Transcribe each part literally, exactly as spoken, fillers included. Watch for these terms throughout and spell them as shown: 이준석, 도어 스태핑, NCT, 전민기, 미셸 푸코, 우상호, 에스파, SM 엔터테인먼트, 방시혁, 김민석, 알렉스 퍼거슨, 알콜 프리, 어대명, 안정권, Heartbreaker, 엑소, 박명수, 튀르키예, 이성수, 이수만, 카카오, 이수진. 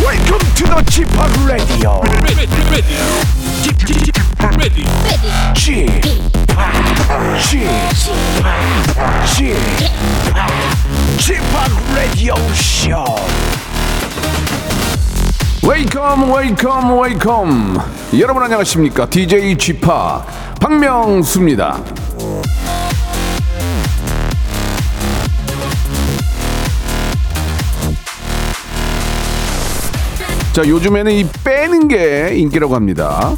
Welcome to the 지파 라디오. 지파 라디오 쇼. Welcome, welcome, welcome. 여러분 안녕하십니까? 디제이 지파 박명수입니다. 자, 요즘에는 이 빼는 게 인기라고 합니다.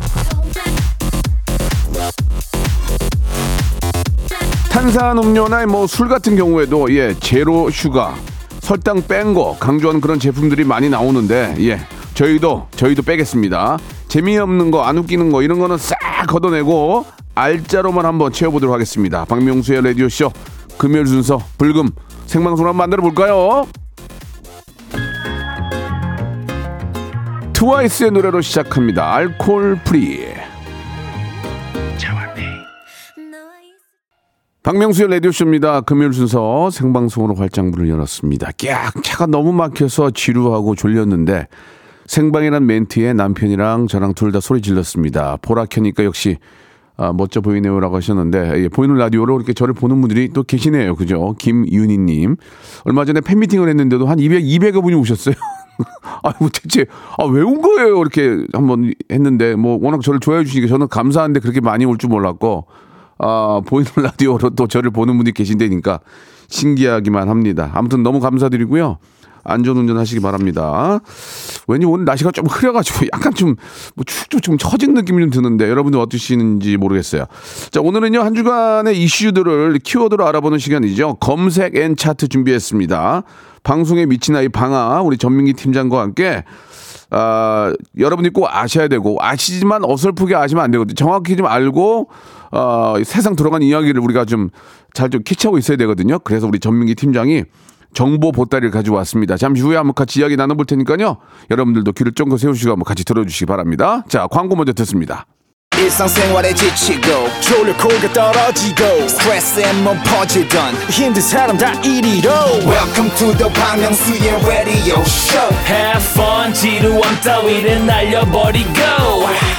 탄산음료나 뭐 술 같은 경우에도 예 제로 슈가, 설탕 뺀 거 강조하는 그런 제품들이 많이 나오는데 예 저희도 저희도 빼겠습니다. 재미없는 거, 안 웃기는 거 이런 거는 싹 걷어내고 알짜로만 한번 채워보도록 하겠습니다. 박명수의 라디오쇼 금요일 순서 불금 생방송으로 한번 만들어볼까요? 트와이스의 노래로 시작합니다. 알콜 프리. 박명수의 라디오쇼입니다. 금요일 순서 생방송으로 활짝 문을 열었습니다. 깍! 차가 너무 막혀서 지루하고 졸렸는데 생방이란 멘트에 남편이랑 저랑 둘 다 소리 질렀습니다. 보라 켜니까 역시 아, 멋져 보이네요라고 하셨는데 예, 보이는 라디오로 이렇게 저를 보는 분들이 또 계시네요. 그죠? 김윤희님. 얼마 전에 팬미팅을 했는데도 한 이백, 이백여 분이 오셨어요. 아, 뭐 대체 아, 왜 온 거예요? 이렇게 한번 했는데 뭐 워낙 저를 좋아해 주시니까 저는 감사한데 그렇게 많이 올 줄 몰랐고 아, 보이는 라디오로 또 저를 보는 분이 계신다니까 신기하기만 합니다. 아무튼 너무 감사드리고요. 안전 운전하시기 바랍니다. 왠지 오늘 날씨가 좀 흐려가지고 약간 좀 뭐 축축 좀 처진 느낌이 좀 드는데 여러분들 어떠시는지 모르겠어요. 자, 오늘은요 한 주간의 이슈들을 키워드로 알아보는 시간이죠. 검색 앤 차트 준비했습니다. 방송에 미친 아이 방아 우리 전민기 팀장과 함께 아, 여러분이 꼭 아셔야 되고 아시지만 어설프게 아시면 안 되거든요. 정확히 좀 알고 어, 세상 들어간 이야기를 우리가 좀 잘 좀 캐치하고 있어야 되거든요. 그래서 우리 전민기 팀장이 정보 보따리를 가지고 왔습니다. 잠시 후에 한번 같이 이야기 나눠볼 테니까요. 여러분들도 귀를 쫑긋 세우시고 한번 같이 들어주시기 바랍니다. 자, 광고 먼저 듣습니다. 일상생활에 지치고 졸려 코가 떨어지고 스트레스에 몸 퍼지던 힘든 사람 다 이리로 Welcome to the 박명수의 radio show. Have fun. 지루함 따위를 날려버리고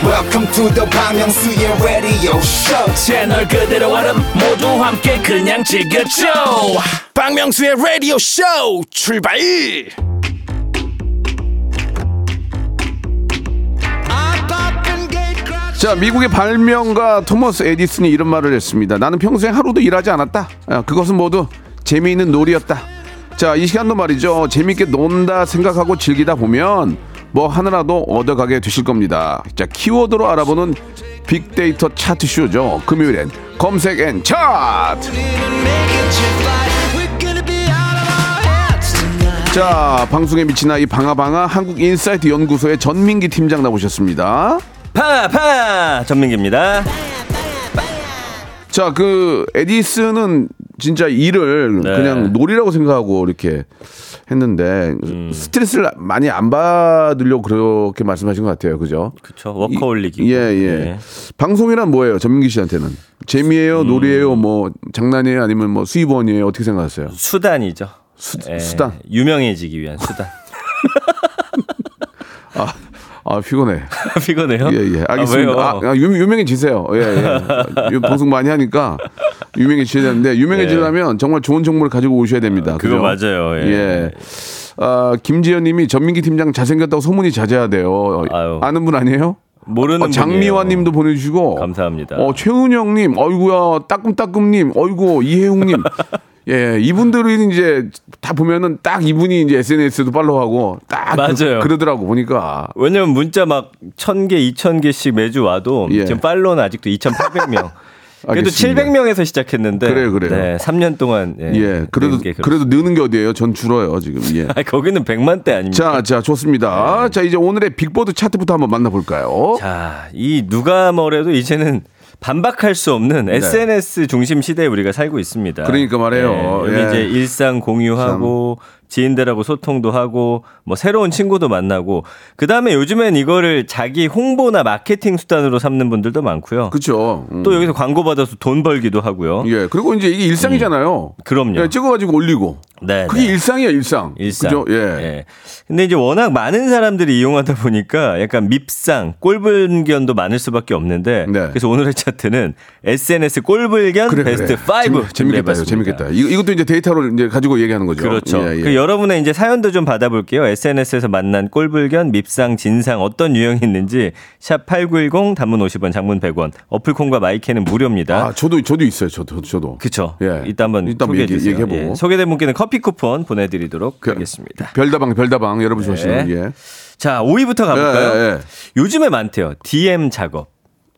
Welcome to the 박명수의 radio show. 채널 그대로 와름 모두 함께 그냥 즐겨줘. 박명수의 radio show 출발. 자, 미국의 발명가 토머스 에디슨이 이런 말을 했습니다. 나는 평생 하루도 일하지 않았다. 그것은 모두 재미있는 놀이였다. 자, 이 시간도 말이죠. 재미있게 논다 생각하고 즐기다 보면 뭐 하나라도 얻어가게 되실 겁니다. 자, 키워드로 알아보는 빅데이터 차트쇼죠. 금요일엔 검색 앤 차트. 자, 방송에 미친 아이 방아방아 한국인사이트 연구소의 전민기 팀장 나오셨습니다. 파파 전민기입니다. 자, 그 에디슨은 진짜 일을 네. 그냥 놀이라고 생각하고 이렇게 했는데 음. 스트레스를 많이 안 받으려고 그렇게 말씀하신 것 같아요, 그죠? 그렇죠. 워커홀릭이. 예예. 네. 방송이란 뭐예요, 전민기 씨한테는? 재미예요, 음. 놀이예요, 뭐 장난이에요, 아니면 뭐 수입원이에요? 어떻게 생각하세요? 수단이죠. 수, 에, 수단. 유명해지기 위한 수단. 아. 아, 피곤해. 피곤해요? 예, 예. 알겠습니다. 아, 아, 유명해지세요. 예, 예. 방송 많이 하니까 유명해지셔야 되는데, 유명해지려면 예. 정말 좋은 정보를 가지고 오셔야 됩니다. 어, 그거 그죠? 맞아요. 예. 예. 아, 김지현 님이 전민기 팀장 잘생겼다고 소문이 자자하대요. 아유. 아는 분 아니에요? 모르는 어, 장미화 님도 보내주시고. 감사합니다. 어, 최은영 님, 어이구야. 따끔따끔 님, 어이구, 이혜웅 님. 예, 이분들은 이제 다 보면은 딱 이분이 이제 에스엔에스도 팔로우하고 딱 맞아요. 그, 그러더라고 보니까. 왜냐면 문자 막 천 개, 이천 개씩 매주 와도 예. 지금 팔로우는 아직도 이천팔백 명. 그래도 칠백 명에서 시작했는데 그래요, 그래요. 네, 삼 년 동안 예. 예 그래도 그래도 느는 게 어디예요? 전 줄어요, 지금. 예. 아, 거기는 백만 대 아닙니까? 자, 자, 좋습니다. 네. 자, 이제 오늘의 빅보드 차트부터 한번 만나 볼까요? 자, 이 누가 뭐래도 이제는 반박할 수 없는 네. 에스엔에스 중심 시대에 우리가 살고 있습니다. 그러니까 말해요. 네, 예. 이제 일상 공유하고 참. 지인들하고 소통도 하고 뭐 새로운 친구도 만나고 그다음에 요즘엔 이거를 자기 홍보나 마케팅 수단으로 삼는 분들도 많고요. 그렇죠. 음. 또 여기서 광고 받아서 돈 벌기도 하고요. 예. 그리고 이제 이게 일상이잖아요. 음. 그럼요. 찍어가지고 올리고. 네, 그게 네. 일상이야 일상. 일상. 그죠? 예. 예. 근데 이제 워낙 많은 사람들이 이용하다 보니까 약간 밉상, 꼴불견도 많을 수밖에 없는데. 네. 그래서 오늘의 차트는 에스엔에스 꼴불견 그래, 베스트 그래. 오. 재밌겠다요. 재밌겠다. 이, 이것도 이제 데이터를 이제 가지고 얘기하는 거죠. 그렇죠. 예, 예. 그 여러분의 이제 사연도 좀 받아볼게요. 에스엔에스에서 만난 꼴불견, 밉상, 진상 어떤 유형이 있는지 샵 팔구일공 단문 오십 원, 장문 백 원. 어플콘과 마이케는 무료입니다. 아, 저도 저도 있어요. 저도 저도. 그렇죠. 예. 이따 한번 이따 소개해 얘기, 주세요. 예. 소개된 분께는 커피 쿠폰 보내드리도록 그, 하겠습니다. 별다방 별다방 여러분 좋아하시는 예. 예. 자 오 위부터 가볼까요? 예, 예. 요즘에 많대요. 디엠 작업.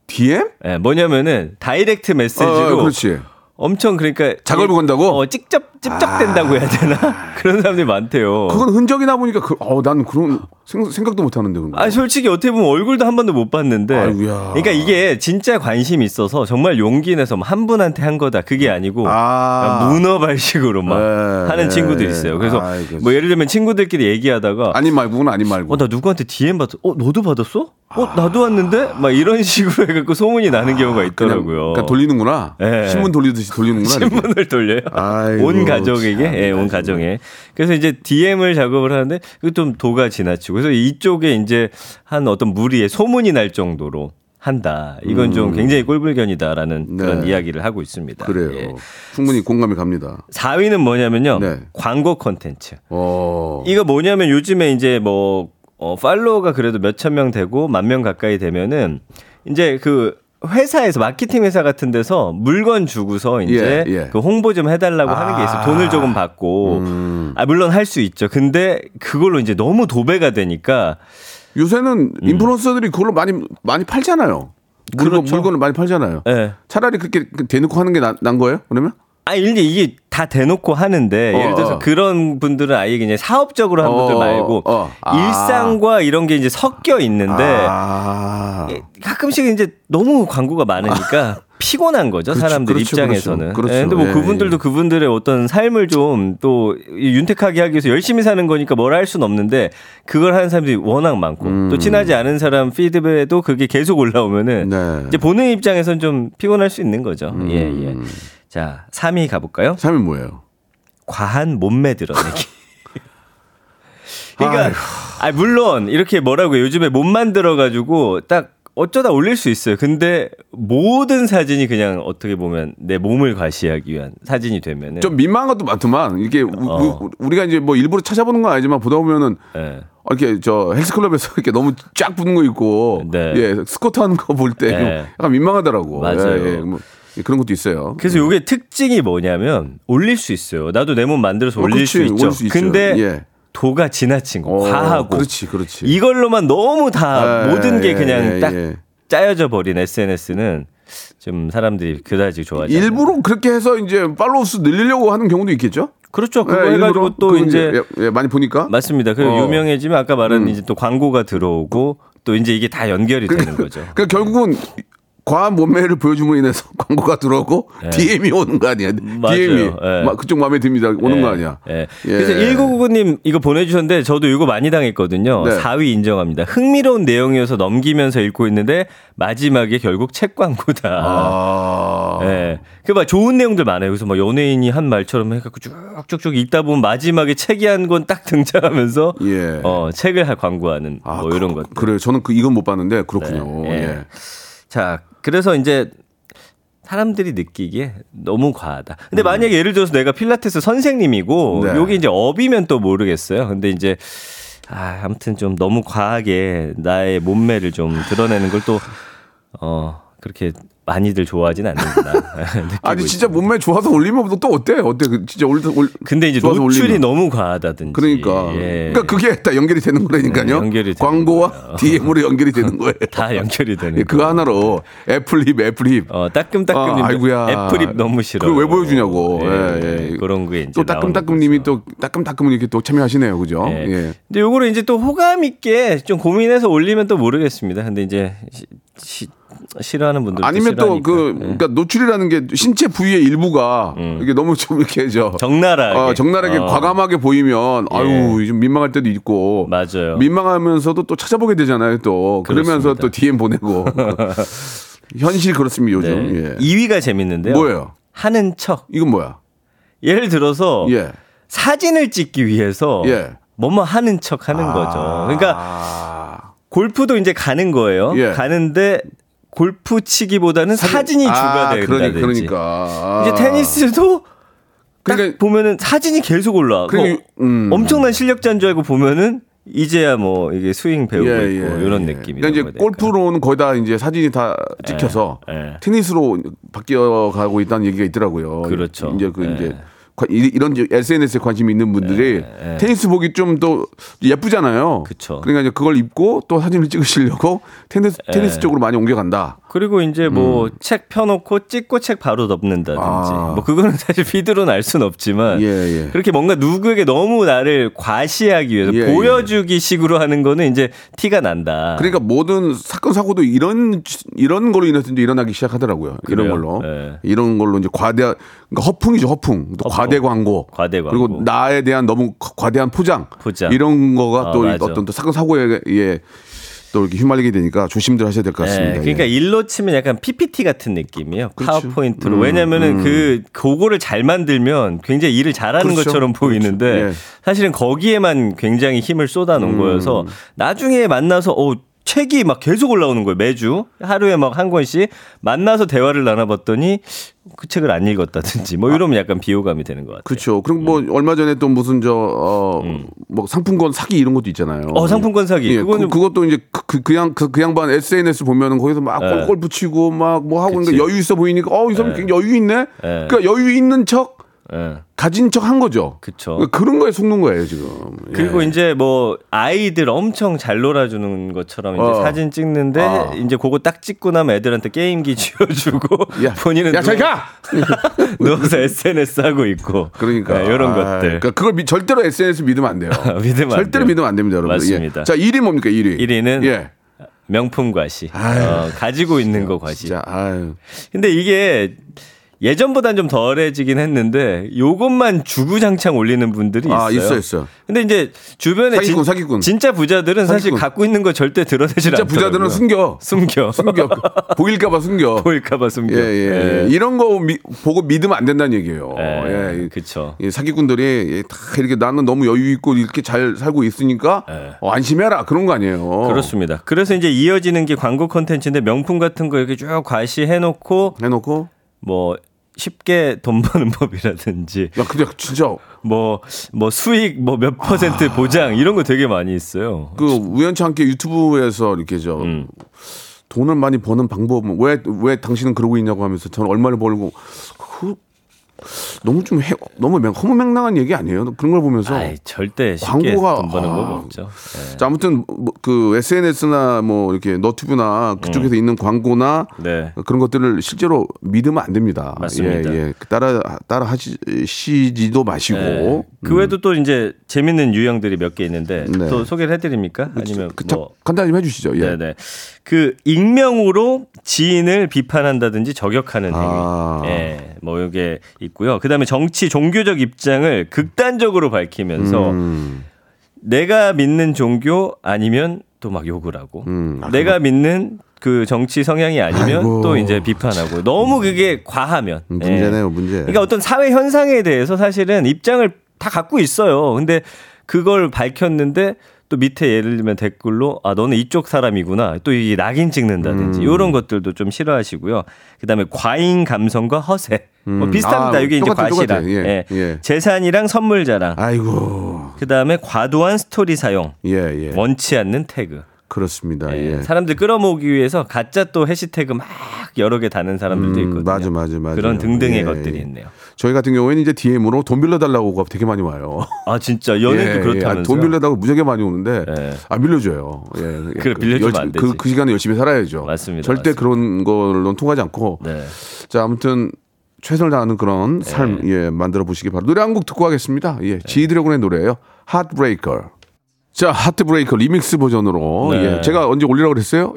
디엠? 예, 뭐냐면은 다이렉트 메시지로. 어, 그렇지. 엄청 그러니까 작업을 건다고? 어, 찝쩍 찝쩍댄다고 아... 해야 되나? 그런 사람들이 많대요. 그건 흔적이나 보니까 그, 어, 난 그런 생각, 생각도 못 하는데 그런 거. 아, 솔직히 어떻게 보면 얼굴도 한 번도 못 봤는데. 아이고야. 그러니까 이게 진짜 관심이 있어서 정말 용기 내서 한 분한테 한 거다. 그게 아니고 아... 문어발식으로 막 네, 하는 네, 친구들이 있어요. 그래서 아, 뭐 예를 들면 친구들끼리 얘기하다가 아니 말고는 아니 말고. 어, 나 누구한테 디엠 받았어? 어, 너도 받았어? 어, 나도 왔는데? 막 이런 식으로 해갖고 소문이 나는 경우가 있더라고요. 그냥, 그냥 돌리는구나. 네. 신문 돌리듯이 돌리는구나. 신문을 이게. 돌려요. 아이고, 온 가족에게, 참, 예, 온 가정에. 그래서 이제 디엠을 작업을 하는데 이거 좀 도가 지나치고. 그래서 이쪽에 이제 한 어떤 무리에 소문이 날 정도로 한다. 이건 음. 좀 굉장히 꼴불견이다라는 네. 그런 이야기를 하고 있습니다. 그래요. 예. 충분히 공감이 갑니다. 사 위는 뭐냐면요. 네. 광고 콘텐츠. 오. 이거 뭐냐면 요즘에 이제 뭐 어, 팔로워가 그래도 몇천 명 되고 만 명 가까이 되면은 이제 그 회사에서 마케팅 회사 같은 데서 물건 주고서 이제 예, 예. 그 홍보 좀 해달라고 아~ 하는 게 있어요. 돈을 조금 받고 음. 아 물론 할 수 있죠. 근데 그걸로 이제 너무 도배가 되니까 요새는 인플루언서들이 음. 그걸로 많이 많이 팔잖아요. 물건 그렇죠. 물건을 많이 팔잖아요. 네. 차라리 그렇게 대놓고 하는 게 나, 난 거예요? 그러면? 아, 이제 이게 다 대놓고 하는데 어, 예를 들어서 어. 그런 분들은 아예 그냥 사업적으로 한 분들 어, 말고 어. 아. 일상과 이런 게 이제 섞여 있는데 아. 가끔씩 이제 너무 광고가 많으니까 아. 피곤한 거죠. 그렇죠, 사람들 그렇죠, 입장에서는. 그렇죠, 그렇죠. 예, 근데 뭐 예, 그분들도 예. 그분들의 어떤 삶을 좀 또 윤택하게 하기 위해서 열심히 사는 거니까 뭐라 할 수는 없는데 그걸 하는 사람들이 워낙 많고 음. 또 친하지 않은 사람 피드백에도 그게 계속 올라오면은 네. 이제 보는 입장에서는 좀 피곤할 수 있는 거죠. 음. 예, 예. 자, 삼 위 가볼까요? 삼 위 뭐예요? 과한 몸매 드러내기. 그러니까, 아, 물론 이렇게 뭐라고요? 요즘에 몸만 들어가지고 딱 어쩌다 올릴 수 있어요. 근데 모든 사진이 그냥 어떻게 보면 내 몸을 과시하기 위한 사진이 되면은 좀 민망한 것도 많지만 이게 어. 우, 우리가 이제 뭐 일부러 찾아보는 건 아니지만 보다 보면은. 네. 이렇게 저 헬스클럽에서 이렇게 너무 쫙 붙는 거 있고, 네. 예 스쿼트 하는 거 볼 때 네. 약간 민망하더라고. 맞아요. 예, 예, 뭐 그런 것도 있어요. 그래서 이게 예. 특징이 뭐냐면 올릴 수 있어요. 나도 내 몸 만들어서 어, 올릴 그치, 수 있죠. 수 근데 예. 도가 지나친 거, 오, 과하고. 그렇지, 그렇지. 이걸로만 너무 다 예, 모든 게 예, 그냥 예, 딱 예. 짜여져 버린 에스엔에스는. 좀 사람들이 그다지 좋아하지 일부러 그렇게 해서 이제 팔로우 수 늘리려고 하는 경우도 있겠죠? 그렇죠. 그거 네, 해가지고 또 이제 예, 예, 많이 보니까 맞습니다. 그 어. 유명해지면 아까 말한 음. 이제 또 광고가 들어오고 또 이제 이게 다 연결이 그러니까, 되는 거죠. 그러니까 결국은 과한 몸매를 보여줌으로 인해서 광고가 들어오고 네. 디엠이 오는 거 아니야? 맞아요. 디엠이 네. 그쪽 마음에 듭니다. 오는 네. 거 아니야? 네. 예. 그래서 천구백구십구 님 이거 보내주셨는데 저도 이거 많이 당했거든요. 네. 사 위 인정합니다. 흥미로운 내용이어서 넘기면서 읽고 있는데 마지막에 결국 책 광고다. 아. 네. 그 막 좋은 내용들 많아요. 그래서 막 연예인이 한 말처럼 해갖고 쭉쭉쭉 읽다 보면 마지막에 책이 한 권 딱 등장하면서 예. 어, 책을 광고하는 아, 뭐 이런 그, 것. 그래요. 저는 그 이건 못 봤는데 그렇군요. 네. 예. 예. 자, 그래서 이제 사람들이 느끼기에 너무 과하다. 근데 음. 만약에 예를 들어서 내가 필라테스 선생님이고 네. 여기 이제 업이면 또 모르겠어요. 근데 이제 아, 아무튼 좀 너무 과하게 나의 몸매를 좀 드러내는 걸 또 어, 그렇게 많이들 좋아하진 않는구나. 아니 진짜 있습니다. 몸매 좋아서 올리면 또 어때? 어때? 진짜 올, 올 근데 이제 노출이 올리면. 너무 과하다든지. 그러니까. 예. 그러니까 그게 다 연결이 되는 거라니까요. 네, 연결이 광고와 거예요. 디엠으로 연결이 되는 거예요. 다 연결이 되는. 예, 그 하나로 애플힙, 애플힙. 어, 따끔따끔님. 아, 아이고야. 애플힙 너무 싫어. 그걸 왜 보여주냐고. 예, 예, 예. 그런 게 이제 또 따끔따끔님이 또 따끔따끔 이렇게 또 참여하시네요, 그죠? 예. 예. 근데 요거를 이제 또 호감 있게 좀 고민해서 올리면 또 모르겠습니다. 근데 이제. 시, 시, 싫어하는 분들 아니면 또 그 그러니까 노출이라는 게 신체 부위의 일부가 음. 이게 너무 좀 이렇게 저 적나라하게 어, 적나라하게 어. 과감하게 보이면 예. 아유 좀 민망할 때도 있고 맞아요. 민망하면서도 또 찾아보게 되잖아요 또 그러면서 그렇습니다. 또 디엠 보내고 현실 그렇습니다 요즘. 네. 예. 이 위가 재밌는데요. 뭐예요? 하는 척. 이건 뭐야? 예를 들어서. 예. 사진을 찍기 위해서 예. 뭐뭐 하는 척 하는 아. 거죠. 그러니까 골프도 이제 가는 거예요. 예. 가는데 골프 치기보다는 사진. 사진이 주가 아, 된다든지. 그러니까. 이제 테니스도 그러니까. 보면은 사진이 계속 올라와. 그러니까. 음. 엄청난 실력자인 줄 알고 보면은 이제야 뭐 이게 스윙 배우고 예, 있고 예, 이런 예. 느낌이. 그러니까 이제 될까요? 골프로는 거의 다 이제 사진이 다 찍혀서 예, 예. 테니스로 바뀌어가고 있다는 얘기가 있더라고요. 그렇죠. 이제 그 예. 이제. 이런 에스엔에스에 관심이 있는 분들이 예, 예. 테니스복이 좀 또 예쁘잖아요. 그쵸. 그러니까 이제 그걸 입고 또 사진을 찍으시려고 테니스, 예. 테니스 쪽으로 많이 옮겨간다. 그리고 이제 뭐 책 음. 펴놓고 찍고 책 바로 덮는다든지. 아. 뭐 그거는 사실 피드로는 알 수는 없지만 예, 예. 그렇게 뭔가 누구에게 너무 나를 과시하기 위해서 예, 보여주기 식으로 하는 거는 이제 티가 난다. 그러니까 모든 사건 사고도 이런 이런 걸로 인해서 이제 일어나기 시작하더라고요. 그래요? 이런 걸로 예. 이런 걸로 이제 과대 그러니까 허풍이죠 허풍. 또 허풍. 과대 광고, 과대 광고, 그리고 나에 대한 너무 과대한 포장, 포장. 이런 거가 아, 또 맞아. 어떤 또 사건 사고에 예, 또 이렇게 휘말리게 되니까 조심들 하셔야 될 것 같습니다. 예, 그러니까 예. 일로 치면 약간 피피티 같은 느낌이에요. 그렇죠. 파워포인트로. 음, 왜냐면은 음. 그 그거를 잘 만들면 굉장히 일을 잘하는 그렇죠. 것처럼 보이는데 그렇죠. 예. 사실은 거기에만 굉장히 힘을 쏟아놓은 음. 거여서 나중에 만나서 어. 책이 막 계속 올라오는 거예요. 매주 하루에 막 한 권씩 만나서 대화를 나눠봤더니 그 책을 안 읽었다든지 뭐 이러면 약간 비호감이 되는 것 같아요. 그렇죠. 그리고 뭐 음. 얼마 전에 또 무슨 저 어 뭐 음. 상품권 사기 이런 것도 있잖아요. 어 상품권 사기. 예, 그거는 그, 그것도 이제 그 그냥 그, 그 양반 에스엔에스 보면은 거기서 막 네. 골골 치고 막 뭐 하고 있는데 여유 있어 보이니까 어 이 사람 네. 여유 있네. 네. 그러니까 여유 있는 척. 예. 가진 척 한 거죠. 그쵸. 그런 거에 속는 거예요 지금. 예. 그리고 이제 뭐 아이들 엄청 잘 놀아주는 것처럼 이제 어. 사진 찍는데 아. 이제 그거 딱 찍고 나면 애들한테 게임기 쥐어주고 야. 본인은 야 잘 가 누워서 에스엔에스 하고 있고. 그러니까 네, 이런 아. 것들. 그러니까 그걸 미, 절대로 에스엔에스 믿으면 안 돼요. 믿으면 절대로 안 믿으면 안 됩니다, 여러분. 맞습니다. 예. 자 일 위 뭡니까 일 위? 일 위는 예. 명품 과시. 어, 가지고 있는 거 과시. 진짜. 아유. 근데 이게. 예전보단 좀 덜해지긴 했는데 요것만 주구장창 올리는 분들이 있어요. 아, 있어 있어. 근데 이제 주변에 사기꾼, 진, 사기꾼. 진짜 부자들은 사기꾼. 사실 갖고 있는 거 절대 드러내질 진짜 않더라고요. 진짜 부자들은 숨겨. 숨겨. 숨겨. 보일까 봐 숨겨. 보일까 봐 숨겨. 예, 예. 예. 이런 거 미, 보고 믿으면 안 된다는 얘기예요. 예. 예. 그렇죠. 예, 사기꾼들이 다 이렇게 나는 너무 여유 있고 이렇게 잘 살고 있으니까 예. 어, 안심해라 그런 거 아니에요. 그렇습니다. 그래서 이제 이어지는 게 광고 콘텐츠인데 명품 같은 거 이렇게 쭉 과시해 놓고 해 놓고 뭐 쉽게 돈 버는 법이라든지. 야, 근데 진짜 뭐, 뭐 수익 뭐 몇 퍼센트 아... 보장 이런 거 되게 많이 있어요. 그 우연치 않게 유튜브에서 이렇게 저 음. 돈을 많이 버는 방법은 왜, 왜 당신은 그러고 있냐고 하면서 저는 얼마를 벌고 그 너무 좀 해, 너무 허무맹랑한 얘기 아니에요? 그런 걸 보면서 아이, 절대 쉽게 광고가 돈 버는 아... 거 없죠. 네. 자, 아무튼 뭐, 그 에스엔에스나 뭐 이렇게 너튜브나 그쪽에서 음. 있는 광고나 네. 그런 것들을 실제로 믿으면 안 됩니다. 맞습니다. 예, 예. 따라 따라 하시지도 마시고 네. 그 외에도 음. 또 이제 재밌는 유형들이 몇 개 있는데 네. 또 소개를 해드립니까? 아니면 그, 그, 뭐 간단히 좀 해주시죠. 예. 네네. 그 익명으로 지인을 비판한다든지 저격하는 행위. 아. 예. 뭐 이게 있고요. 그다음에 정치, 종교적 입장을 극단적으로 밝히면서 음. 내가 믿는 종교 아니면 또 막 욕을 하고 음. 내가 믿는 그 정치 성향이 아니면 아이고. 또 이제 비판하고 너무 그게 과하면 문제네요, 문제. 예. 그러니까 어떤 사회 현상에 대해서 사실은 입장을 다 갖고 있어요. 근데 그걸 밝혔는데 또 밑에 예를 들면 댓글로 아 너는 이쪽 사람이구나 또 이게 낙인 찍는다든지 음. 이런 것들도 좀 싫어하시고요. 그다음에 과잉 감성과 허세 음. 뭐 비슷합니다. 아, 이게 똑같아, 이제 과시랑 똑같아. 예. 예. 예. 재산이랑 선물 자랑. 아이고. 그다음에 과도한 스토리 사용. 예예. 예. 원치 않는 태그. 그렇습니다. 예. 예. 사람들 끌어모으기 위해서 가짜 또 해시태그 막 여러 개 다는 사람들도 있거든요. 음, 맞아, 맞아, 맞아. 그런 등등의 예, 것들이 예. 있네요. 저희 같은 경우에는 이제 디엠으로 돈 빌려달라고가 되게 많이 와요. 아 진짜 연예인도 예, 그렇다면서요? 아, 돈 빌려달라고 무지하게 많이 오는데 예. 안 빌려줘요. 예, 그래 빌려주면 열, 안 되지. 그, 그 시간에 열심히 살아야죠. 맞습니다. 절대 맞습니다. 그런 걸로는 통하지 않고. 네. 자 아무튼 최선을 다하는 그런 예. 삶 예, 만들어 보시기 바랍니다. 노래 한 곡 듣고 가겠습니다. 예, 예. 지드래곤의 노래예요. Heartbreaker. 자, 하트브레이커 리믹스 버전으로 네. 예, 제가 언제 올리라고 그랬어요?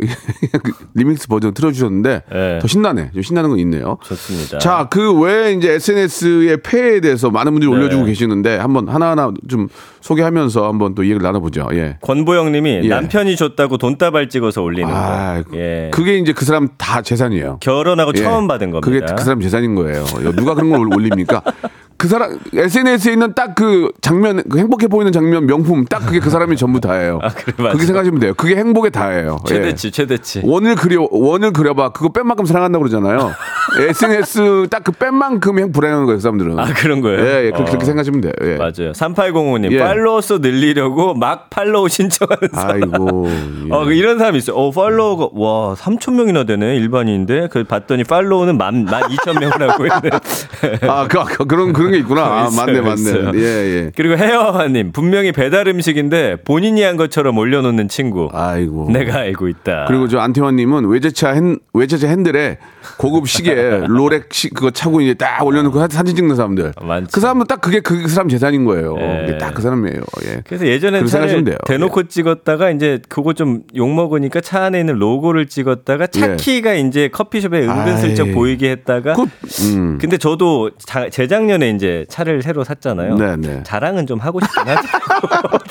리믹스 버전 틀어주셨는데 네. 더 신나네. 좀 신나는 건 있네요. 좋습니다. 자, 그 외에 이제 에스엔에스의 폐해에 대해서 많은 분들이 네. 올려주고 계시는데 한번 하나하나 좀 소개하면서 한번 또 얘기를 나눠보죠. 예. 권보영님이 예. 남편이 줬다고 돈다발 찍어서 올리는 아, 거. 예. 그게 이제 그 사람 다 재산이에요. 결혼하고 예. 처음 받은 겁니다. 그게 그 사람 재산인 거예요. 누가 그런 걸 올립니까? 그 사람 에스엔에스에 있는 딱 그 장면, 그 행복해 보이는 장면, 명품 딱 그게 그 사람이 전부 다예요. 아, 그래, 그렇게 생각하시면 돼요. 그게 행복의 다예요. 최대치, 예. 최대치. 원을 그려, 원을 그려봐. 그거 뺀 만큼 사랑한다고 그러잖아요. 에스엔에스 딱 그 뺀 만큼 불행한 거예요, 사람들은. 아, 그런 거예요? 예, 예. 그렇게, 어. 그렇게 생각하시면 돼요. 예. 맞아요. 삼팔공오님, 예. 팔로우 수 늘리려고 막 팔로우 신청하는 사람. 아이고. 예. 어, 이런 사람이 있어요. 어, 팔로우가, 와, 삼천 명이나 되네, 일반인인데. 그 봤더니 팔로우는 만 이천 명을 하고 있네. 아, 그, 그, 그런, 그런 게 있구나. 아, 있어요, 맞네, 맞네. 있어요. 예, 예. 그리고 헤어화님, 분명히 배달 음식인데 본인이 한 것처럼 올려놓는 친구. 아이고. 내가 알고 있다. 그리고 저 안태환님은 외제차 핸, 외제차 핸들에 고급 시계, 롤렉 시, 그거 차고 이제 딱 올려놓고 사진 찍는 사람들. 많지. 그 사람은 딱 그게 그 사람 재산인 거예요. 예. 딱 그 사람이에요. 예. 그래서 예전에 차를 대놓고 예. 찍었다가 이제 그거 좀 욕먹으니까 차 안에 있는 로고를 찍었다가 차 예. 키가 이제 커피숍에 은근슬쩍 아이. 보이게 했다가. 그, 음. 근데 저도 자, 재작년에 이제 차를 새로 샀잖아요. 네네. 자랑은 좀 하고 싶긴 하죠.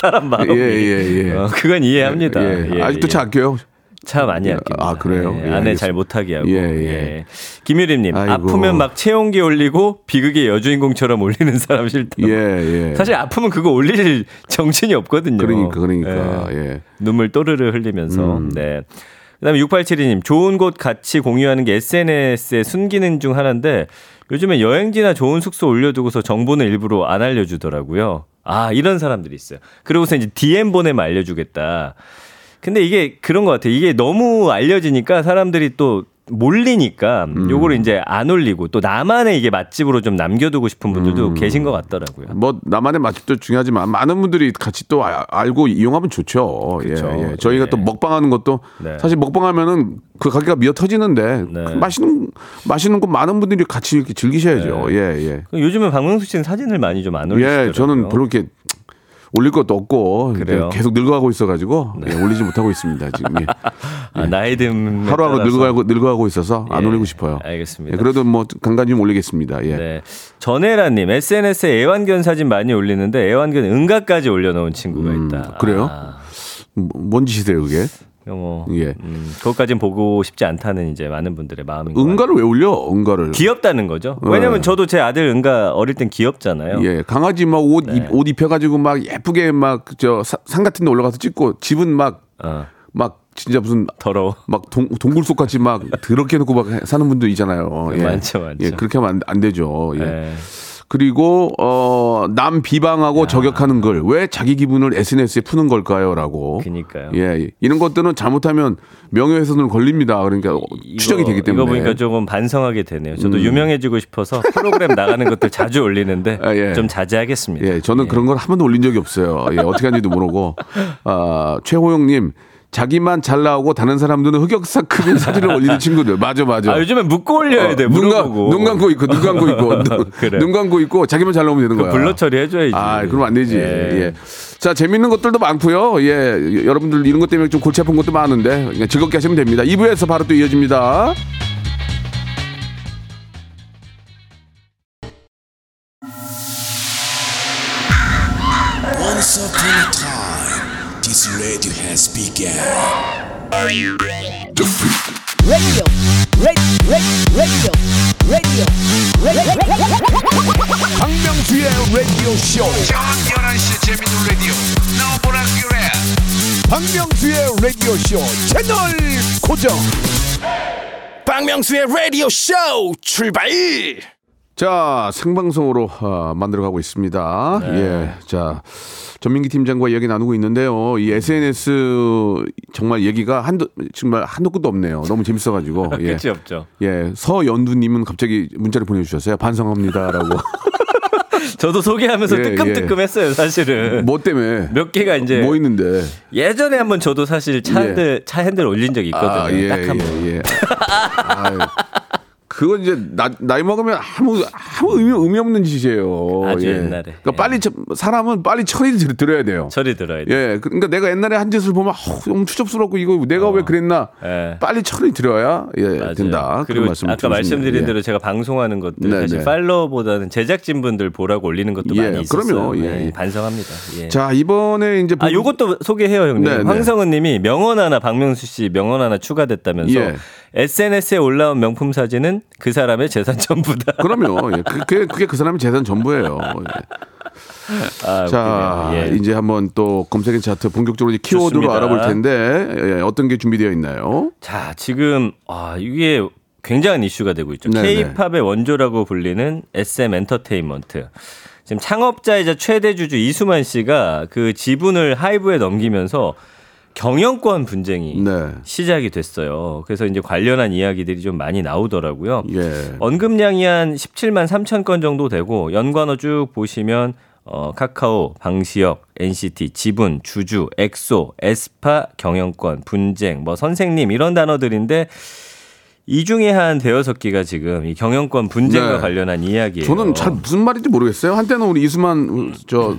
사람 마음이. 예, 예, 예. 어, 그건 이해합니다. 예, 예. 예, 아직도 차 아껴요? 차 많이 아낍니다. 아, 그래요? 예, 예, 아내 잘 못하게 하고. 예, 예. 예. 김유림님, 아이고. 아프면 막 체온계 올리고 비극의 여주인공처럼 올리는 사람 싫다. 예, 예. 사실 아프면 그거 올릴 정신이 없거든요. 그러니까, 그러니까. 예. 예. 눈물 또르르 흘리면서. 음. 네. 그 다음에 육팔칠이님, 좋은 곳 같이 공유하는 게 에스엔에스의 순기능 중 하나인데 요즘에 여행지나 좋은 숙소 올려두고서 정보는 일부러 안 알려주더라고요. 아, 이런 사람들이 있어요. 그러고서 이제 디엠 보내면 알려주겠다. 근데 이게 그런 것 같아요. 이게 너무 알려지니까 사람들이 또 몰리니까 음. 요걸 이제 안 올리고 또 나만의 이게 맛집으로 좀 남겨두고 싶은 분들도 음. 계신 것 같더라고요. 뭐 나만의 맛집도 중요하지만 많은 분들이 같이 또 아, 알고 이용하면 좋죠. 예, 예. 저희가 네. 또 먹방하는 것도 네. 사실 먹방하면은 그 가게가 미어 터지는데 네. 그 맛있는 맛있는 곳 많은 분들이 같이 이렇게 즐기셔야죠. 네. 예, 예. 요즘에 박명수 씨는 사진을 많이 좀 안 올리시더라고요. 예, 저는 별로 이렇게 올릴 것도 없고 그래요. 계속 늙어가고 있어가지고 네. 예, 올리지 못하고 있습니다 지금. 예. 아, 나이 듦 하루하루 늙어가고 늙어가고 있어서 안 예, 올리고 싶어요. 알겠습니다. 예, 그래도 뭐 간간히 좀 올리겠습니다. 예. 네. 전혜라님 에스엔에스에 애완견 사진 많이 올리는데 애완견 응가까지 올려놓은 친구가 음, 있다. 그래요? 아. 뭔 짓이세요 그게? 뭐, 예. 음, 그것까진 보고 싶지 않다는 이제 많은 분들의 마음인 것 같아요. 응가를 왜 올려? 응가를 귀엽다는 거죠. 왜냐면 예. 저도 제 아들 응가 어릴 땐 귀엽잖아요. 예, 강아지 막 옷 네. 옷 입혀가지고 막 예쁘게 막 저 산 같은 데 올라가서 찍고 집은 막 막 어. 진짜 무슨 더러워 막 동, 동굴 속 같이 막 더럽게 놓고 막 사는 분들 있잖아요. 예. 많죠, 많죠. 예, 그렇게 하면 안, 안 되죠. 예. 예. 그리고 어, 남 비방하고 야. 저격하는 글 왜 자기 기분을 에스엔에스에 푸는 걸까요?라고. 그러니까요. 예, 이런 것들은 잘못하면 명예훼손으로 걸립니다. 그러니까 이거, 추적이 되기 때문에. 이거 보니까 조금 반성하게 되네요. 저도 음. 유명해지고 싶어서 프로그램 나가는 것들 자주 올리는데 아, 예. 좀 자제하겠습니다. 예, 저는 예. 그런 걸 한 번도 올린 적이 없어요. 예, 어떻게 하는지도 모르고. 아, 최호영님. 자기만 잘 나오고 다른 사람들은 흑역사급인 사진을 올리는 친구들. 맞아, 맞아. 아, 요즘엔 묶고 올려야 돼. 어, 눈, 감, 눈 감고 있고, 눈 감고 있고, 눈, 그래. 눈 감고 있고, 자기만 잘 나오면 되는 거야. 블러 처리해줘야지. 아, 그러면 안 되지. 예. 예. 자, 재밌는 것들도 많고요. 예. 여러분들 이런 것 때문에 좀 골치 아픈 것도 많은데 즐겁게 하시면 됩니다. 이 부에서 바로 또 이어집니다. This radio has begun. Are you ready? Radio, radio, radio, radio, radio. 박명수의 radio show. 저녁 열한 시 재밌는 radio. Now on air. 박명수의 radio show 채널 고정. 박명수의 radio show 출발. 자, 생방송으로 어, 만들어가고 있습니다. 네. 예, 자. 전민기 팀장과 이야기 나누고 있는데요. 이 에스엔에스 정말 얘기가 한도 정말 한도 끝도 없네요. 너무 재밌어가지고. 예. 끝이 없죠. 예, 서연두님은 갑자기 문자를 보내주셨어요. 반성합니다라고. 저도 소개하면서 예, 뜨끔뜨끔했어요, 예. 사실은. 뭐 때문에? 몇 개가 이제 뭐 있는데? 예전에 한번 저도 사실 차 핸들 예. 차 핸들 올린 적이 있거든요. 아, 예, 딱 한 번. 예, 예. 그건 이제 나, 나이 먹으면 아무 아무 의미, 의미 없는 짓이에요. 아주 예. 옛날에. 그러니까 예. 빨리 사람은 빨리 철이 들어야 돼요. 철이 들어야 돼요. 예. 그러니까 내가 옛날에 한 짓을 보면 어, 너무 추접스럽고 이거 내가 어. 왜 그랬나. 예. 빨리 철이 들어야 예, 된다. 그리고 말씀 아까 말씀드린 예. 대로 제가 방송하는 것들 네네. 사실 팔로우보다는 제작진분들 보라고 올리는 것도 예. 많이 있었어요. 그럼요. 예. 예. 반성합니다. 예. 자, 이번에 이제 아 요것도 소개해요, 형님. 네네. 황성은 님이 명언 하나 박명수 씨 명언 하나 추가됐다면서 예. 에스엔에스에 올라온 명품 사진은 그 사람의 재산 전부다. 그럼요. 예. 그게, 그게 그 사람의 재산 전부예요. 예. 아, 자, 예. 이제 한번 또 검색인 차트 본격적으로 이제 키워드로 좋습니다. 알아볼 텐데 예. 어떤 게 준비되어 있나요? 자, 지금 아, 이게 굉장한 이슈가 되고 있죠. K-팝의 원조라고 불리는 에스엠 엔터테인먼트. 지금 창업자이자 최대 주주 이수만 씨가 그 지분을 하이브에 넘기면서 경영권 분쟁이 네. 시작이 됐어요. 그래서 이제 관련한 이야기들이 좀 많이 나오더라고요. 예. 언급량이 한 십칠만 삼천 건 정도 되고 연관어 쭉 보시면 어, 카카오, 방시혁, 엔시티, 지분, 주주, 엑소, 에스파, 경영권, 분쟁, 뭐 선생님 이런 단어들인데 이 중에 한 대여섯 개가 지금 이 경영권 분쟁과 네. 관련한 이야기예요. 저는 잘 무슨 말인지 모르겠어요. 한때는 우리 이수만 저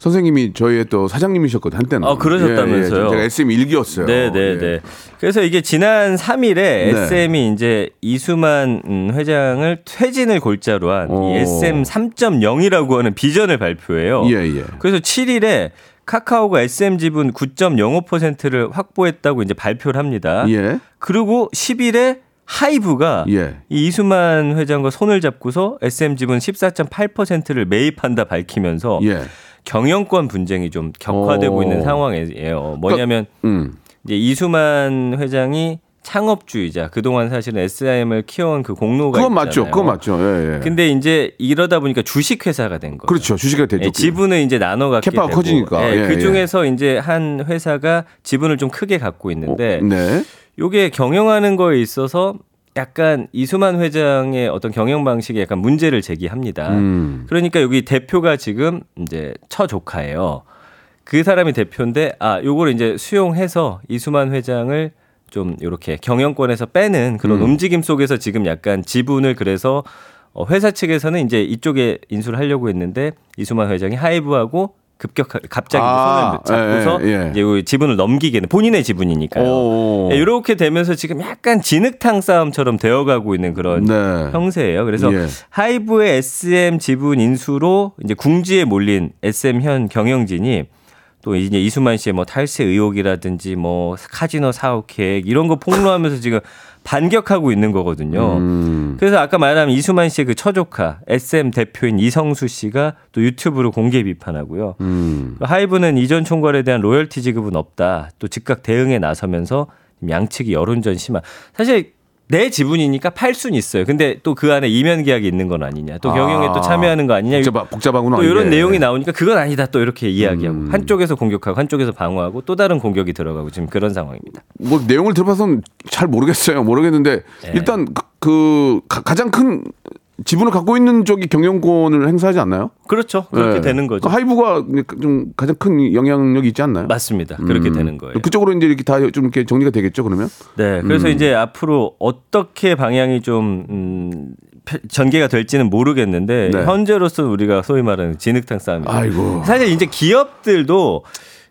선생님이 저희의 또 사장님이셨거든요. 한때는. 아, 그러셨다면서요. 예, 예. 제가 에스엠 일기였어요. 네, 네, 네. 그래서 이게 지난 삼일에 네. 에스엠이 이제 이수만 회장을 퇴진을 골자로 한 이 에스엠 삼 점 영이라고 하는 비전을 발표해요. 예, 예. 그래서 칠일에 카카오가 에스엠 지분 구 점 영오 퍼센트를 확보했다고 이제 발표를 합니다. 예. 그리고 십일에 하이브가 예. 이 이수만 회장과 손을 잡고서 에스엠 지분 십사 점 팔 퍼센트를 매입한다 밝히면서 예. 경영권 분쟁이 좀 격화되고 오. 있는 상황이에요. 뭐냐면 그러니까, 음. 이제 이수만 회장이 창업주이자 그동안 사실은 에스엠을 키워온 그 공로가 그건 있잖아요. 맞죠. 그건 맞죠. 예, 예. 근데 이제 이러다 보니까 주식회사가 된 거예요. 그렇죠. 주식회사가 됐죠. 예, 지분을 이제 나눠 갖게 되고. 캐파가 커지니까. 예, 예, 그중에서 예. 이제 한 회사가 지분을 좀 크게 갖고 있는데 오, 네. 요게 경영하는 거에 있어서 약간 이수만 회장의 어떤 경영 방식에 약간 문제를 제기합니다. 음. 그러니까 여기 대표가 지금 이제 처조카예요. 그 사람이 대표인데 아, 요걸 이제 수용해서 이수만 회장을 좀 이렇게 경영권에서 빼는 그런 음. 움직임 속에서 지금 약간 지분을 그래서 회사 측에서는 이제 이쪽에 인수를 하려고 했는데 이수만 회장이 하이브하고 급격 갑자기 아, 손을 잡고서 예, 예. 이제 지분을 넘기게 본인의 지분이니까요. 예, 이렇게 되면서 지금 약간 진흙탕 싸움처럼 되어가고 있는 그런 네. 형세예요. 그래서 예. 하이브의 에스엠 지분 인수로 이제 궁지에 몰린 에스엠 현 경영진이 또 이제 이수만 씨의 뭐 탈세 의혹이라든지 뭐 카지노 사업 계획 이런 거 폭로하면서 지금 반격하고 있는 거거든요. 음. 그래서 아까 말한 이수만 씨의 그 처조카 에스엠 대표인 이성수 씨가 또 유튜브로 공개 비판하고요. 음. 하이브는 이전 총괄에 대한 로열티 지급은 없다. 또 즉각 대응에 나서면서 양측이 여론전 심화. 사실 내 지분이니까 팔순 있어요. 근데 또 그 안에 이면 계약이 있는 건 아니냐. 또 경영에 아, 또 참여하는 거 아니냐. 복잡하, 복잡하구나. 또 이런 네. 내용이 나오니까 그건 아니다. 또 이렇게 이야기하고. 음. 한쪽에서 공격하고 한쪽에서 방어하고 또 다른 공격이 들어가고 지금 그런 상황입니다. 뭐 내용을 들어봐서는 잘 모르겠어요. 모르겠는데 네. 일단 그, 그 가, 가장 큰 지분을 갖고 있는 쪽이 경영권을 행사하지 않나요? 그렇죠. 그렇게 네. 되는 거죠. 하이브가 좀 가장 큰 영향력이 있지 않나요? 맞습니다. 그렇게 음. 되는 거예요. 그쪽으로 이제 이렇게 다 좀 이렇게 정리가 되겠죠, 그러면? 네. 그래서 음. 이제 앞으로 어떻게 방향이 좀 음, 전개가 될지는 모르겠는데 네. 현재로서는 우리가 소위 말하는 진흙탕 싸움입니다. 아이고. 사실 이제 기업들도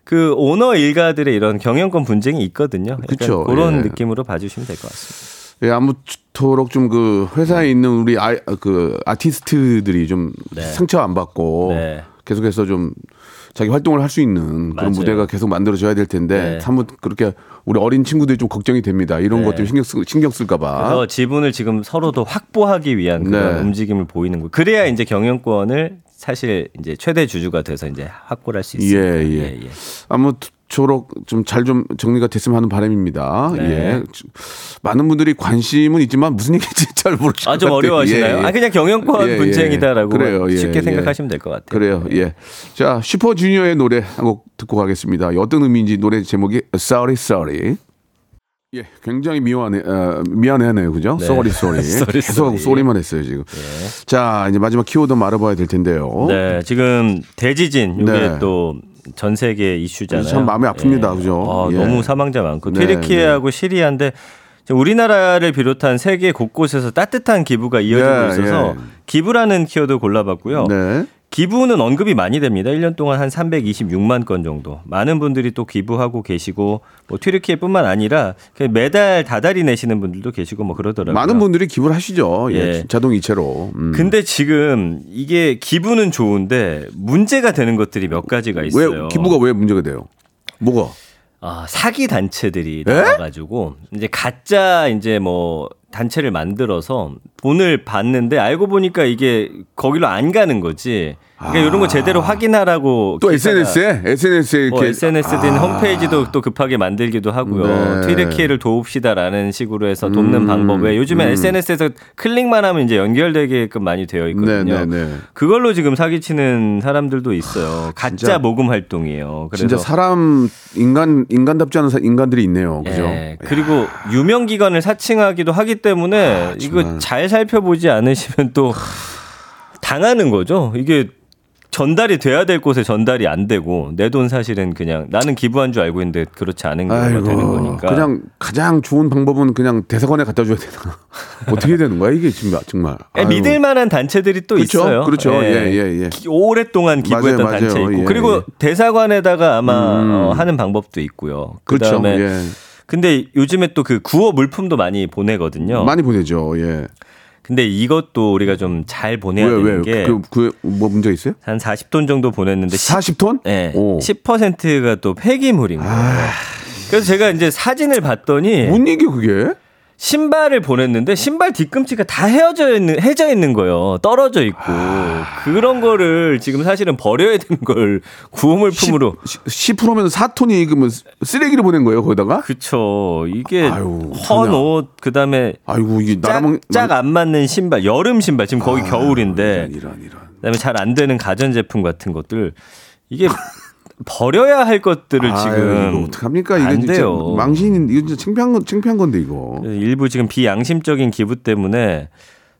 그 오너 일가들의 이런 경영권 분쟁이 있거든요. 그렇죠. 그런 예. 느낌으로 봐주시면 될 것 같습니다. 예, 아무쪼록 좀 그 회사에 있는 우리 아, 그 아티스트들이 좀 네. 상처 안 받고 네. 계속해서 좀 자기 활동을 할 수 있는 그런 맞아요. 무대가 계속 만들어져야 될 텐데 네. 사뭇 그렇게 우리 어린 친구들이 좀 걱정이 됩니다. 이런 네. 것들 신경 쓰, 신경 쓸까 봐. 그래서 지분을 지금 서로도 확보하기 위한 그런 네. 움직임을 보이는 거. 그래야 이제 경영권을 사실 이제 최대 주주가 돼서 이제 확보를 할 수 있습니다. 예, 예. 예, 예. 아무튼 초록 좀 잘 좀 정리가 됐으면 하는 바람입니다. 네. 예. 많은 분들이 관심은 있지만 무슨 얘기인지 잘 모르시는 아, 좀 어려워하시나요? 예, 예. 아, 그냥 경영권 예, 예. 분쟁이다라고 그래요, 예, 쉽게 생각하시면 될 것 같아요. 그래요. 예. 예. 자, 슈퍼주니어의 노래 한 곡 듣고 가겠습니다. 어떤 의미인지 노래 제목이 Sorry Sorry. 예, 굉장히 미워하네, 어, 미안해하네요, 그죠? 네. Sorry, sorry. sorry, sorry. 계속 쏘리만 했어요 지금. 예. 자, 이제 마지막 키워드 알아봐야 될 텐데요. 네, 지금 대지진 이게 네. 또. 전 세계 이슈잖아요. 참 마음이 아픕니다. 예. 그죠? 아, 예. 너무 사망자 많고 네, 튀르키예하고 네. 시리아인데 우리나라를 비롯한 세계 곳곳에서 따뜻한 기부가 이어지고 예, 있어서 예. 기부라는 키워드 골라봤고요. 네. 기부는 언급이 많이 됩니다. 일 년 동안 한 삼백이십육만 건 정도. 많은 분들이 또 기부하고 계시고 뭐 튀르키예뿐만 아니라 매달 다달이 내시는 분들도 계시고 뭐 그러더라고요. 많은 분들이 기부를 하시죠. 예. 예. 자동 이체로. 음. 근데 지금 이게 기부는 좋은데 문제가 되는 것들이 몇 가지가 있어요. 왜 기부가 왜 문제가 돼요? 뭐가? 아, 사기 단체들이 나와가지고 이제 가짜 이제 뭐 단체를 만들어서 돈을 받는데 알고 보니까 이게 거기로 안 가는 거지. 그러니까 아. 이런 거 제대로 확인하라고. 또 에스엔에스에? 에스엔에스에 이렇게. 뭐 에스엔에스든 아. 홈페이지도 또 급하게 만들기도 하고요. 네. 트리키를 도웁시다라는 식으로 해서 돕는 음. 방법. 왜 요즘엔 음. 에스엔에스에서 클릭만 하면 이제 연결되게끔 많이 되어 있거든요. 네, 네, 네. 그걸로 지금 사기치는 사람들도 있어요. 가짜 진짜, 모금 활동이에요. 그래서 진짜 사람, 인간, 인간답지 않은 사, 인간들이 있네요. 그죠? 네. 그리고 유명기관을 사칭하기도 하기 때문에 아, 이거 잘 살펴보지 않으시면 또 당하는 거죠. 이게 전달이 돼야 될 곳에 전달이 안 되고 내 돈 사실은 그냥 나는 기부한 줄 알고 있는데 그렇지 않은 경우가 아이고, 되는 거니까 그냥 가장 좋은 방법은 그냥 대사관에 갖다 줘야 되나 어떻게 되는 거야 이게 지금 정말 아유. 믿을 만한 단체들이 또 그렇죠? 있어요. 그렇죠. 예, 예, 예. 오랫동안 기부했던 맞아요, 맞아요. 단체 있고 예, 그리고 예. 대사관에다가 아마 음. 어, 하는 방법도 있고요. 그렇죠. 예. 근데 요즘에 또 그 구호 물품도 많이 보내거든요. 많이 보내죠. 예. 근데 이것도 우리가 좀 잘 보내야 왜, 되는 게 그 그 뭐 문제 있어요? 한 사십 톤 정도 보냈는데 사십 톤? 네. 오. 십 퍼센트가 또 폐기물인 거예요. 아... 그래서 제가 이제 사진을 봤더니 뭔 얘기 그게? 신발을 보냈는데 신발 뒤꿈치가 다 헤어져 있는 해져 있는 거예요. 떨어져 있고 아... 그런 거를 지금 사실은 버려야 되는 걸 구호물품으로 십 퍼센트면 사 톤이 그러면 쓰레기를 보낸 거예요 거기다가? 그렇죠. 이게 헌 옷 그다음에 아이고 이게 나랑 짝 안 맞는 신발 여름 신발 지금 거의 아... 겨울인데 이런, 이런, 이런. 그다음에 잘 안 되는 가전제품 같은 것들 이게. 버려야 할 것들을 아유, 지금 이거 어떡합니까? 이게 안 돼요. 진짜 망신 이거 진짜 창피한 건 창피한 건데 이거. 일부 지금 비양심적인 기부 때문에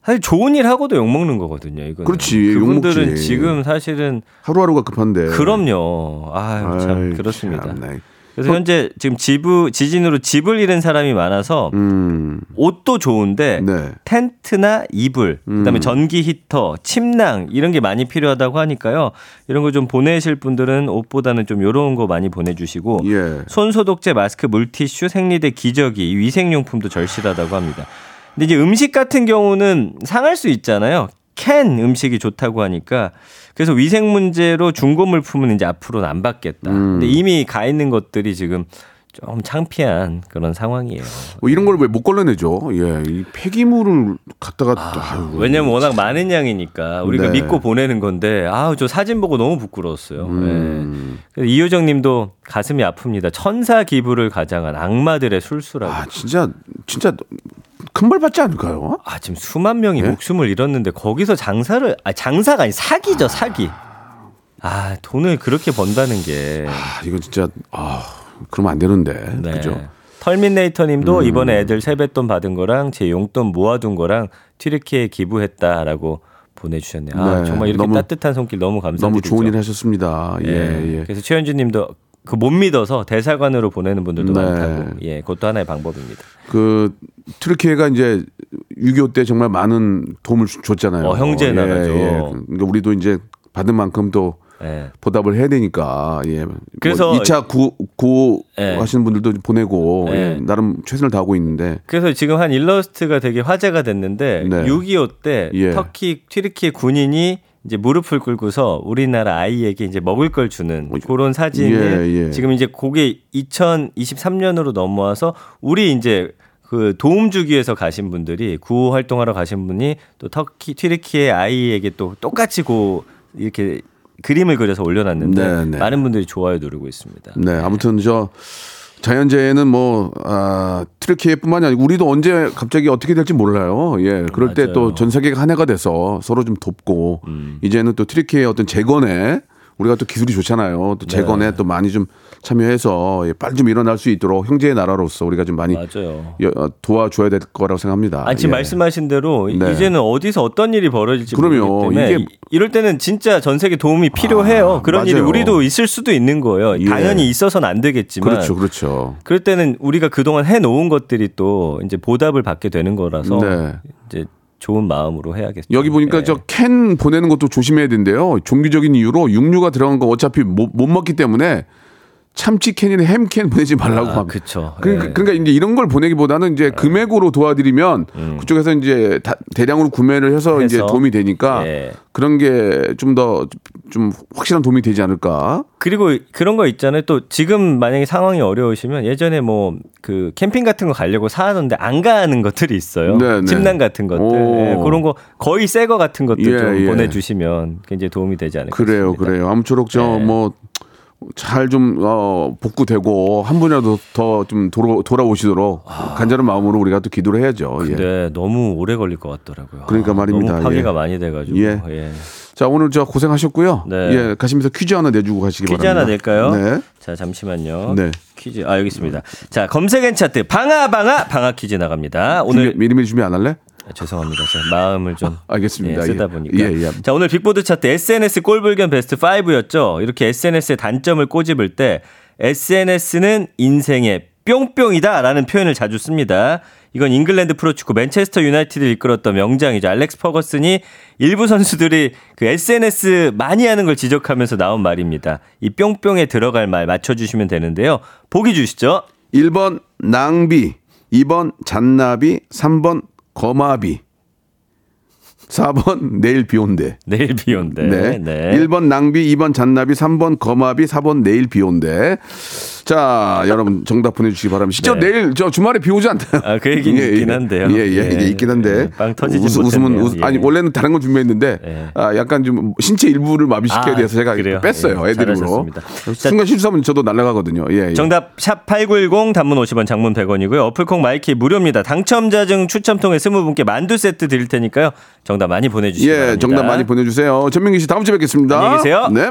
사실 좋은 일 하고도 욕 먹는 거거든요. 이거. 그렇지. 그분들은 욕먹지. 지금 사실은 하루하루가 급한데. 그럼요. 아 참 그렇습니다. 참네. 그래서 현재 지금 지부 지진으로 집을 잃은 사람이 많아서 음. 옷도 좋은데 네. 텐트나 이불, 음. 그다음에 전기 히터, 침낭 이런 게 많이 필요하다고 하니까요. 이런 거 좀 보내실 분들은 옷보다는 좀 이런 거 많이 보내주시고 예. 손 소독제, 마스크, 물티슈, 생리대, 기저귀, 위생용품도 절실하다고 합니다. 근데 이제 음식 같은 경우는 상할 수 있잖아요. 캔 음식이 좋다고 하니까 그래서 위생 문제로 중고 물품은 이제 앞으로는 안 받겠다. 음. 근데 이미 가 있는 것들이 지금 좀 창피한 그런 상황이에요. 뭐 이런 걸 왜 못 걸러내죠? 예, 이 폐기물을 갖다가 아, 왜냐면 워낙 많은 양이니까 우리가 네. 믿고 보내는 건데 아, 저 사진 보고 너무 부끄러웠어요. 음. 예. 이효정님도 가슴이 아픕니다. 천사 기부를 가장한 악마들의 술수라고. 아, 진짜 진짜. 큰벌 받지 않을까요? 아 지금 수만 명이 예? 목숨을 잃었는데 거기서 장사를 아 장사가 아니 사기죠 사기. 아 돈을 그렇게 번다는 게. 아 이거 진짜 아 그러면 안 되는데 네. 그죠? 털미네이터님도 음. 이번에 애들 세뱃돈 받은 거랑 제 용돈 모아둔 거랑 튀르키에 기부했다라고 보내주셨네요. 아 네. 정말 이렇게 너무, 따뜻한 손길 너무 감사드리죠. 너무 좋은 일 하셨습니다. 예. 예, 예. 그래서 최현주님도. 그 못 믿어서 대사관으로 보내는 분들도 네. 많다고. 예, 그것도 하나의 방법입니다. 그 트르키예가 이제 육이오 때 정말 많은 도움을 줬잖아요. 어, 형제 나라죠. 예, 예. 그러니까 우리도 이제 받은 만큼 또 예. 보답을 해야 되니까. 예. 그래서 뭐 이 차 구, 구 예. 하시는 분들도 보내고 예. 예. 나름 최선을 다하고 있는데. 그래서 지금 한 일러스트가 되게 화제가 됐는데 네. 육이오 때 예. 터키 튀르키예 군인이 이제 무릎을 꿇고서 우리나라 아이에게 이제 먹을 걸 주는 그런 사진이 예, 예. 지금 이제 그게 이천이십삼 년으로 넘어와서 우리 이제 그 도움 주기 위해서 가신 분들이 구호 활동하러 가신 분이 또 터키 튀르키예 아이에게 또 똑같이 고 이렇게 그림을 그려서 올려놨는데 네, 네. 많은 분들이 좋아요 누르고 있습니다. 네, 아무튼 저 자연재해는 뭐 아, 트르키예뿐만이 아니고 우리도 언제 갑자기 어떻게 될지 몰라요. 예, 그럴 때 또 전 세계가 한 해가 돼서 서로 좀 돕고 음. 이제는 또 트르키예의 어떤 재건에 우리가 또 기술이 좋잖아요. 또 재건에 네. 또 많이 좀 참여해서 예, 빨리 좀 일어날 수 있도록 형제의 나라로서 우리가 좀 많이 여, 도와줘야 될 거라고 생각합니다. 아, 지금 예. 말씀하신 대로 네. 이제는 어디서 어떤 일이 벌어질지 그럼요. 모르기 때문에 이게... 이럴 때는 진짜 전 세계 도움이 필요해요. 아, 그런 맞아요. 일이 우리도 있을 수도 있는 거예요. 예. 당연히 있어서는 안 되겠지만 그렇죠, 그렇죠. 그럴 때는 우리가 그동안 해놓은 것들이 또 이제 보답을 받게 되는 거라서 네. 이제. 좋은 마음으로 해야겠죠. 여기 보니까 예. 저 캔 보내는 것도 조심해야 된대요. 종교적인 이유로 육류가 들어간 거 어차피 못, 못 먹기 때문에 참치캔이나 햄캔 보내지 말라고 아, 합니다. 그쵸. 그러니까, 예. 그러니까 이제 이런 걸 보내기보다는 이제 금액으로 도와드리면 음. 그쪽에서 이제 다, 대량으로 구매를 해서, 해서 이제 도움이 되니까 예. 그런 게 좀 더 좀 확실한 도움이 되지 않을까. 그리고 그런 거 있잖아요. 또 지금 만약에 상황이 어려우시면 예전에 뭐 그 캠핑 같은 거 가려고 사놨는데 안 가는 것들이 있어요. 네네. 침낭 같은 것들 예, 그런 거 거의 새 거 같은 것들 예, 좀 예. 보내주시면 굉장히 도움이 되지 않을까. 그래요, 싶습니다. 그래요. 아무쪼록 저 뭐. 예. 잘 좀 어, 복구되고 한 분이라도 더 좀 돌아오시도록 아... 간절한 마음으로 우리가 또 기도를 해야죠. 근데 예. 너무 오래 걸릴 것 같더라고요. 그러니까 아, 말입니다. 너무 파괴가 예. 많이 돼가지고. 예. 예. 자 오늘 저 고생하셨고요. 네. 예 가시면서 퀴즈 하나 내주고 가시기 퀴즈 바랍니다. 퀴즈 하나 낼까요? 네. 자 잠시만요. 네. 퀴즈 아 여기 있습니다. 자 검색 앤 차트 방아 방아 방아 퀴즈 나갑니다. 오늘 미리미리 준비 안 할래? 죄송합니다. 제 마음을 좀 알겠습니다. 예, 쓰다 보니까. 예, 예. 자 오늘 빅보드 차트 에스엔에스 꼴불견 베스트 오였죠. 이렇게 에스엔에스의 단점을 꼬집을 때 에스엔에스는 인생의 뿅뿅이다라는 표현을 자주 씁니다. 이건 잉글랜드 프로축구 맨체스터 유나이티드를 이끌었던 명장이죠. 알렉스 퍼거슨이 일부 선수들이 그 에스엔에스 많이 하는 걸 지적하면서 나온 말입니다. 이 뿅뿅에 들어갈 말 맞춰주시면 되는데요. 보기 주시죠. 일 번 낭비, 이 번 잔나비, 삼 번 거마비. 사 번 내일 비온대. 내일 비온대. 네. 네. 일 번 낭비, 이 번 잔나비, 삼 번 거마비, 사 번 내일 비온대. 자, 여러분 정답 보내주시기 바랍니다. 진짜 네. 내일 저 주말에 비 오지 않나요? 아, 그 얘기는 예, 있긴 한데요. 예, 예, 예, 예, 있긴 한데. 예, 빵 터지지 웃, 못했네요. 웃음은, 웃, 예. 아니 원래는 다른 걸 준비했는데 예. 아, 약간 좀 신체 일부를 마비시켜야 아, 돼서 제가 그래요? 뺐어요. 예, 애드립으로. 순간 실수하면 저도 날아가거든요. 예, 예. 정답 샵 팔구일공 단문 오십 원, 장문 백 원이고요. 어플콩 마이키 무료입니다. 당첨자 중 추첨 통해 스무 분께 만두 세트 드릴 테니까요. 정 정답 많이 보내주시기 바랍니다. 예, 정답 많이 보내주세요. 전민기 씨 다음 주에 뵙겠습니다. 안녕히 계세요. 네.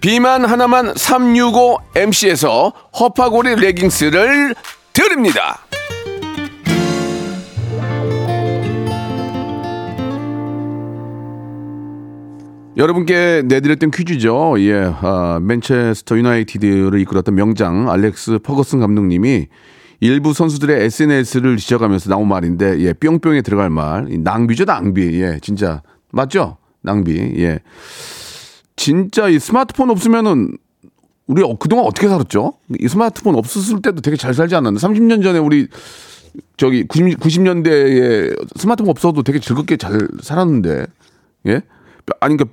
비만 하나만 삼육오 엠씨에서 허파고리 레깅스를 드립니다. 여러분께 내드렸던 퀴즈죠. 예, 아, 맨체스터 유나이티드를 이끌었던 명장 알렉스 퍼거슨 감독님이 일부 선수들의 에스엔에스를 지적하면서 나온 말인데, 예, 뿅뿅에 들어갈 말. 낭비죠, 낭비. 예, 진짜. 맞죠? 낭비. 예. 진짜 이 스마트폰 없으면은, 우리 그동안 어떻게 살았죠? 이 스마트폰 없었을 때도 되게 잘 살지 않았나. 삼십 년 전에 우리, 저기, 구십, 구십 년대에 스마트폰 없어도 되게 즐겁게 잘 살았는데, 예? 아니, 그러니까,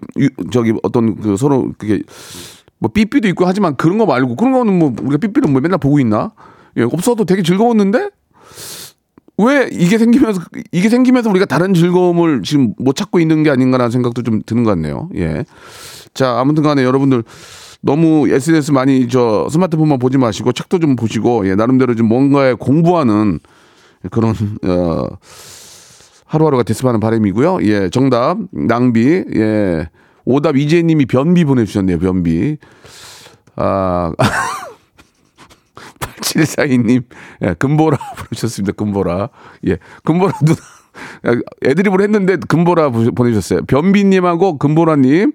저기, 어떤, 그, 서로, 그게, 뭐, 삐삐도 있고 하지만 그런 거 말고, 그런 거는 뭐, 우리가 삐삐를 뭐 맨날 보고 있나? 예, 없어도 되게 즐거웠는데 왜 이게 생기면서 이게 생기면서 우리가 다른 즐거움을 지금 못 찾고 있는 게 아닌가라는 생각도 좀 드는 것 같네요. 예, 자 아무튼간에 여러분들 너무 에스엔에스 많이 저 스마트폰만 보지 마시고 책도 좀 보시고 예, 나름대로 좀 뭔가에 공부하는 그런 어, 하루하루가 됐으면 하는 바람이고요. 예, 정답 낭비. 예, 오답 이재님이 변비 보내주셨네요. 변비. 아, 팔칠사이님 예, 금보라 보내주셨습니다. 금보라. 예, 금보라 누나. 애드립을 했는데 금보라 보내주셨어요. 변비님하고 금보라님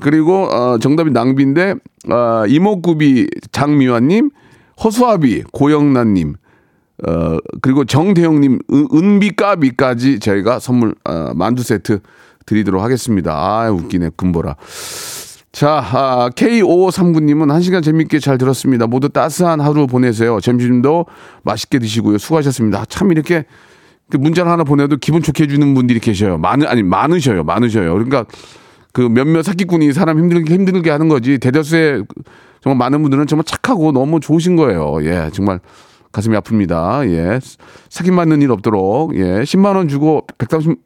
그리고 어, 정답이 낭비인데 어, 이목구비 장미화님 허수아비 고영란님 어, 그리고 정대영님 은비까비까지 저희가 선물 어, 만두 세트 드리도록 하겠습니다. 아 웃기네 금보라. 자 아, 케이 오오삼구님은 한 시간 재밌게 잘 들었습니다. 모두 따스한 하루 보내세요. 점심도 맛있게 드시고요. 수고하셨습니다. 참 이렇게 그 문자를 하나 보내도 기분 좋게 해주는 분들이 계셔요. 많은 아니 많으셔요, 많으셔요. 그러니까 그 몇몇 사기꾼이 사람 힘들게 힘들게 하는 거지. 대다수의 정말 많은 분들은 정말 착하고 너무 좋으신 거예요. 예, 정말 가슴이 아픕니다. 예, 사기 맞는 일 없도록 예, 십만 원 주고 백삼십,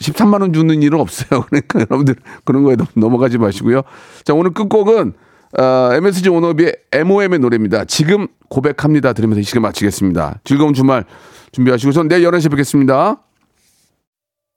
십삼만 원 주는 일은 없어요. 그러니까 여러분들 그런 거에 넘어가지 마시고요. 자, 오늘 끝곡은 어, 엠에스지 온업의 엠오엠의 노래입니다. 지금 고백합니다. 들으면서 이 시간 마치겠습니다. 즐거운 주말 준비하시고 저는 내일 열한 시에 뵙겠습니다.